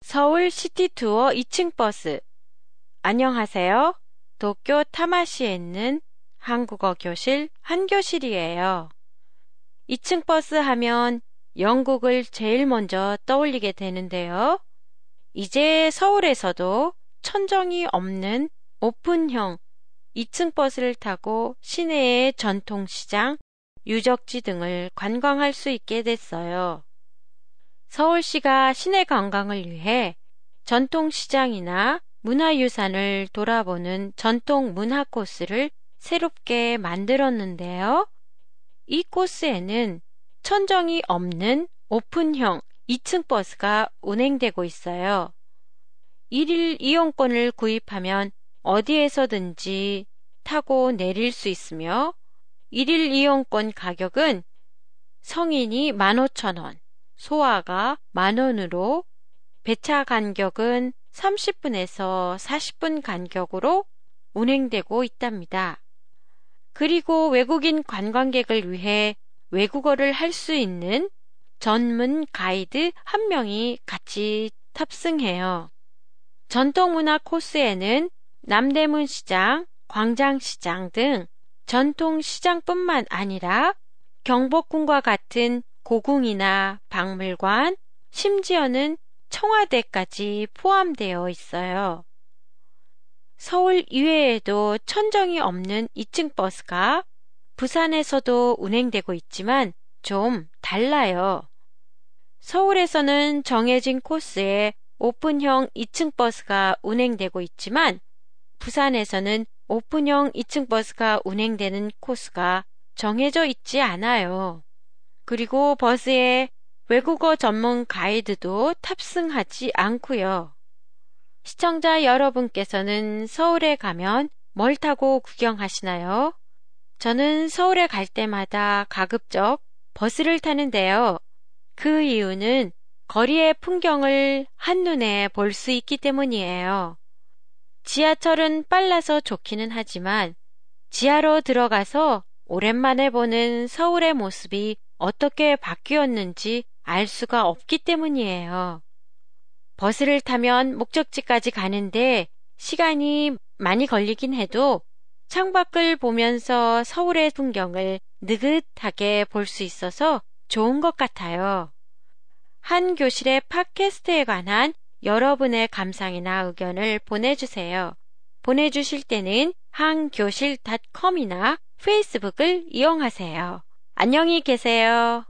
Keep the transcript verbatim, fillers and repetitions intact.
서울 시티 투어 이 층 버스. 안녕하세요. 도쿄 타마시에 있는 한국어 교실 한교실이에요. 이 층 버스 하면 영국을 제일 먼저 떠올리게 되는데요. 이제 서울에서도 천정이 없는 오픈형 이 층 버스를 타고 시내의 전통시장, 유적지 등을 관광할 수 있게 됐어요. 서울시가 시내 관광을 위해 전통시장이나 문화유산을 돌아보는 전통문화 코스를 새롭게 만들었는데요. 이 코스에는 천정이 없는 오픈형 이 층 버스가 운행되고 있어요. 일일 이용권을 구입하면 어디에서든지 타고 내릴 수 있으며 일일 이용권 가격은 성인이 만 오천 원, 소아가 만 원으로 배차 간격은 삼십 분에서 사십 분 간격으로 운행되고 있답니다. 그리고 외국인 관광객을 위해 외국어를 할 수 있는 전문 가이드 한 명이 같이 탑승해요. 전통문화 코스에는 남대문 시장, 광장시장 등 전통시장뿐만 아니라 경복궁과 같은 고궁이나 박물관, 심지어는 청와대까지 포함되어 있어요. 서울 이외에도 천정이 없는 이 층 버스가 부산에서도 운행되고 있지만 좀 달라요. 서울에서는 정해진 코스에 오픈형 이 층 버스가 운행되고 있지만 부산에서는 오픈형 이 층 버스가 운행되는 코스가 정해져 있지 않아요. 그리고 버스에 외국어 전문 가이드도 탑승하지 않고요. 시청자 여러분께서는 서울에 가면 뭘 타고 구경하시나요? 저는 서울에 갈 때마다 가급적 버스를 타는데요. 그 이유는 거리의 풍경을 한눈에 볼 수 있기 때문이에요. 지하철은 빨라서 좋기는 하지만 지하로 들어가서 오랜만에 보는 서울의 모습이 어떻게 바뀌었는지 알 수가 없기 때문이에요. 버스를 타면 목적지까지 가는데 시간이 많이 걸리긴 해도 창밖을 보면서 서울의 풍경을 느긋하게 볼 수 있어서 좋은 것 같아요. 한 교실의 팟캐스트에 관한 여러분의 감상이나 의견을 보내주세요. 보내주실 때는 한교실 닷컴이나 페이스북을 이용하세요. 안녕히 계세요.